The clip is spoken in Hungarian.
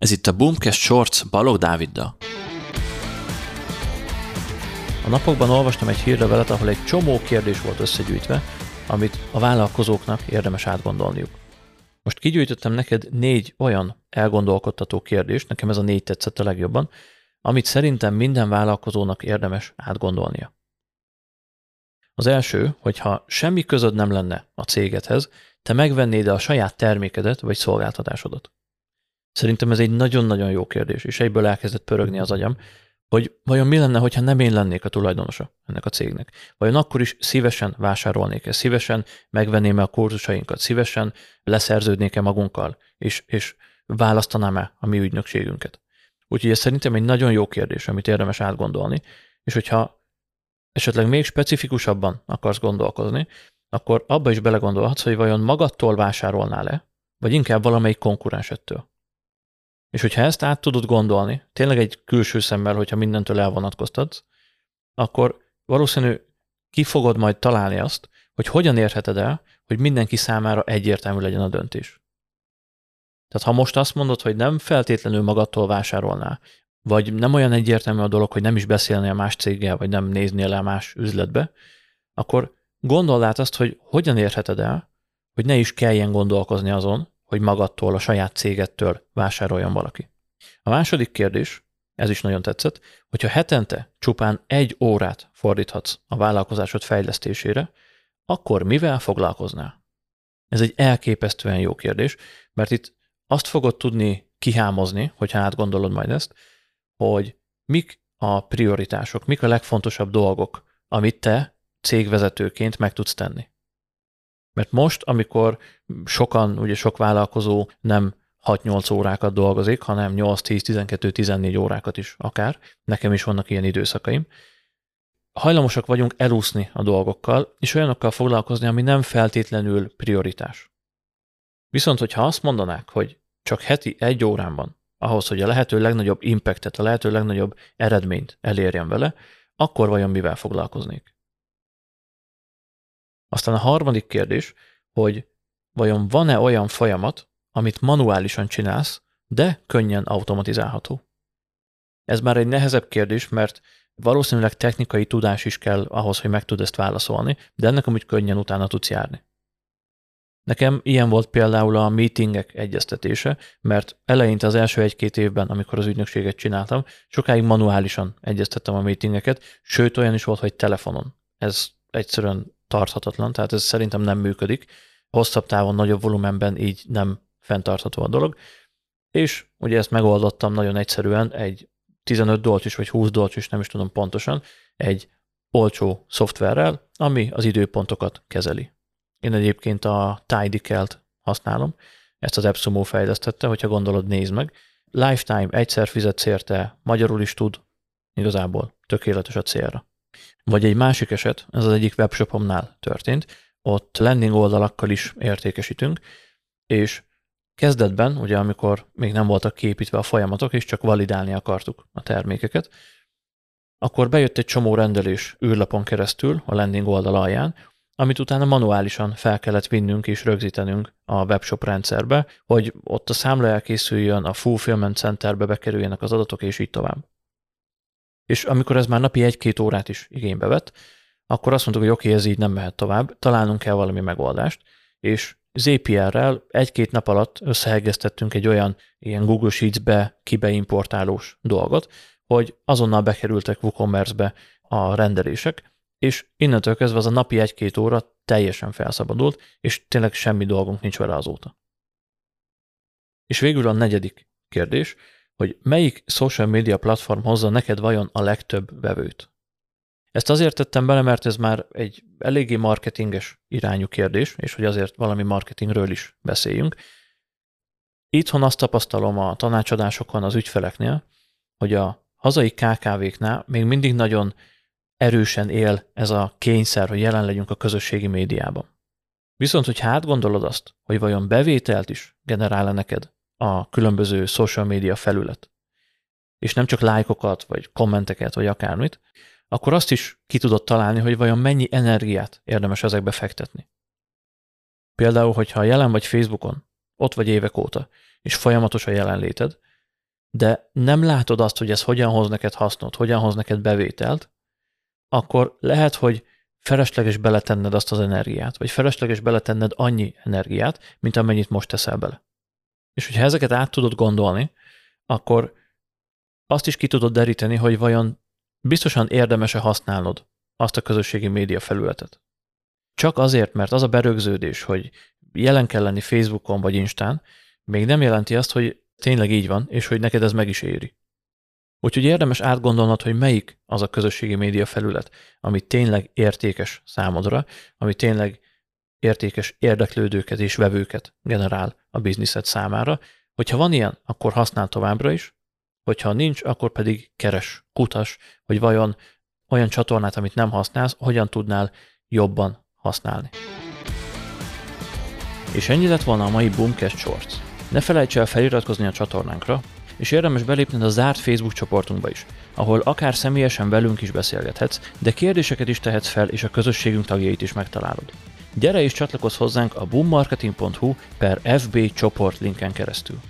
Ez itt a BOOMCast Shorts Balogh Dáviddal. A napokban olvastam egy hírlevelet, ahol egy csomó kérdés volt összegyűjtve, amit a vállalkozóknak érdemes átgondolniuk. Most kigyűjtöttem neked 4 olyan elgondolkodtató kérdést, nekem ez a 4 tetszett a legjobban, amit szerintem minden vállalkozónak érdemes átgondolnia. Az első, hogyha semmi közöd nem lenne a cégedhez, te megvennéd-e a saját termékedet vagy szolgáltatásodat? Szerintem ez egy nagyon-nagyon jó kérdés, és egyből elkezdett pörögni az agyam, hogy vajon mi lenne, hogyha nem én lennék a tulajdonosa ennek a cégnek. Vajon akkor is szívesen vásárolnék-e, szívesen megvenném-e a kurzusainkat, szívesen leszerződnék-e magunkkal, és választanám-e a mi ügynökségünket. Úgyhogy ez szerintem egy nagyon jó kérdés, amit érdemes átgondolni, és hogyha esetleg még specifikusabban akarsz gondolkozni, akkor abba is belegondolhatsz, hogy vajon magadtól vásárolnál-e, vagy inkább valamelyik konkurensettől. És hogyha ezt át tudod gondolni, tényleg egy külső szemmel, hogyha mindentől elvonatkoztatsz, akkor valószínű ki fogod majd találni azt, hogy hogyan érheted el, hogy mindenki számára egyértelmű legyen a döntés. Tehát ha most azt mondod, hogy nem feltétlenül magadtól vásárolnál, vagy nem olyan egyértelmű a dolog, hogy nem is beszélnél más céggel, vagy nem néznél el más üzletbe, akkor gondold át azt, hogy hogyan érheted el, hogy ne is kelljen gondolkozni azon, hogy magadtól, a saját cégettől vásároljon valaki. A második kérdés, ez is nagyon tetszett, hogyha hetente csupán 1 órát fordíthatsz a vállalkozásod fejlesztésére, akkor mivel foglalkoznál? Ez egy elképesztően jó kérdés, mert itt azt fogod tudni kihámozni, hogyha átgondolod majd ezt, hogy mik a prioritások, mik a legfontosabb dolgok, amit te cégvezetőként meg tudsz tenni. Mert most, amikor sokan, ugye sok vállalkozó nem 6-8 órákat dolgozik, hanem 8-10-12-14 órákat is akár, nekem is vannak ilyen időszakaim, hajlamosak vagyunk elúszni a dolgokkal, és olyanokkal foglalkozni, ami nem feltétlenül prioritás. Viszont, hogyha azt mondanák, hogy csak heti 1 órán van, ahhoz, hogy a lehető legnagyobb impactet, a lehető legnagyobb eredményt elérjem vele, akkor vajon mivel foglalkoznék? Aztán a harmadik kérdés, hogy vajon van-e olyan folyamat, amit manuálisan csinálsz, de könnyen automatizálható? Ez már egy nehezebb kérdés, mert valószínűleg technikai tudás is kell ahhoz, hogy meg tud ezt válaszolni, de ennek amúgy könnyen utána tudsz járni. Nekem ilyen volt például a meetingek egyeztetése, mert eleinte az első 1-2 évben, amikor az ügynökséget csináltam, sokáig manuálisan egyeztettem a meetingeket, sőt olyan is volt, hogy telefonon. Ez egyszerűen tarthatatlan, tehát ez szerintem nem működik. Hosszabb távon, nagyobb volumenben így nem fenntartható a dolog. És ugye ezt megoldottam nagyon egyszerűen, egy 15 dolcsis vagy 20 dolcsis, nem is tudom pontosan, egy olcsó szoftverrel, ami az időpontokat kezeli. Én egyébként a Tidecalt használom, ezt az AppSumo fejlesztette, hogyha gondolod, nézd meg. Lifetime, egyszer fizetsz érte, magyarul is tud, igazából tökéletes a célra. Vagy egy másik eset, ez az egyik webshopomnál történt, ott landing oldalakkal is értékesítünk, és kezdetben, ugye amikor még nem voltak kiépítve a folyamatok, és csak validálni akartuk a termékeket, akkor bejött egy csomó rendelés űrlapon keresztül a landing oldal alján, amit utána manuálisan fel kellett vinnünk és rögzítenünk a webshop rendszerbe, hogy ott a számla elkészüljön, a fulfillment centerbe bekerüljenek az adatok, és így tovább. És amikor ez már napi 1-2 órát is igénybe vett, akkor azt mondtuk, hogy oké, ez így nem mehet tovább, találnunk kell valami megoldást, és ZPR-rel 1-2 nap alatt összehegeztettünk egy olyan ilyen Google Sheets-be kibeimportálós dolgot, hogy azonnal bekerültek WooCommerce-be a rendelések, és innentől kezdve az a napi 1-2 óra teljesen felszabadult, és tényleg semmi dolgunk nincs vele azóta. És végül a negyedik kérdés, hogy melyik social media platform hozza neked vajon a legtöbb vevőt. Ezt azért tettem bele, mert ez már egy eléggé marketinges irányú kérdés, és hogy azért valami marketingről is beszéljünk. Itthon azt tapasztalom a tanácsadásokon az ügyfeleknél, hogy a hazai KKV-knál még mindig nagyon erősen él ez a kényszer, hogy jelen legyünk a közösségi médiában. Viszont, hogyha átgondolod azt, hogy vajon bevételt is generál-e neked a különböző social media felület, és nem csak lájkokat, vagy kommenteket, vagy akármit, akkor azt is ki tudod találni, hogy vajon mennyi energiát érdemes ezekbe fektetni. Például, hogyha jelen vagy Facebookon, ott vagy évek óta, és folyamatos a jelenléted, de nem látod azt, hogy ez hogyan hoz neked hasznot, hogyan hoz neked bevételt, akkor lehet, hogy felesleges beletenned azt az energiát, vagy felesleges beletenned annyi energiát, mint amennyit most teszel bele. És hogyha ezeket át tudod gondolni, akkor azt is ki tudod deríteni, hogy vajon biztosan érdemes-e használnod azt a közösségi média felületet. Csak azért, mert az a berögződés, hogy jelen kell lenni Facebookon vagy Instán, még nem jelenti azt, hogy tényleg így van, és hogy neked ez meg is éri. Úgyhogy érdemes átgondolnod, hogy melyik az a közösségi média felület, ami tényleg értékes számodra, ami tényleg értékes érdeklődőket és vevőket generál a bizniszed számára. Hogyha van ilyen, akkor használ továbbra is, hogyha nincs, akkor pedig keres, kutas, hogy vajon olyan csatornát, amit nem használsz, hogyan tudnál jobban használni. És ennyi lett volna a mai BOOMCast Shorts. Ne felejts el feliratkozni a csatornánkra, és érdemes belépned a zárt Facebook csoportunkba is, ahol akár személyesen velünk is beszélgethetsz, de kérdéseket is tehetsz fel, és a közösségünk tagjait is megtalálod. Gyere és csatlakozz hozzánk a boommarketing.hu/FB csoport linken keresztül.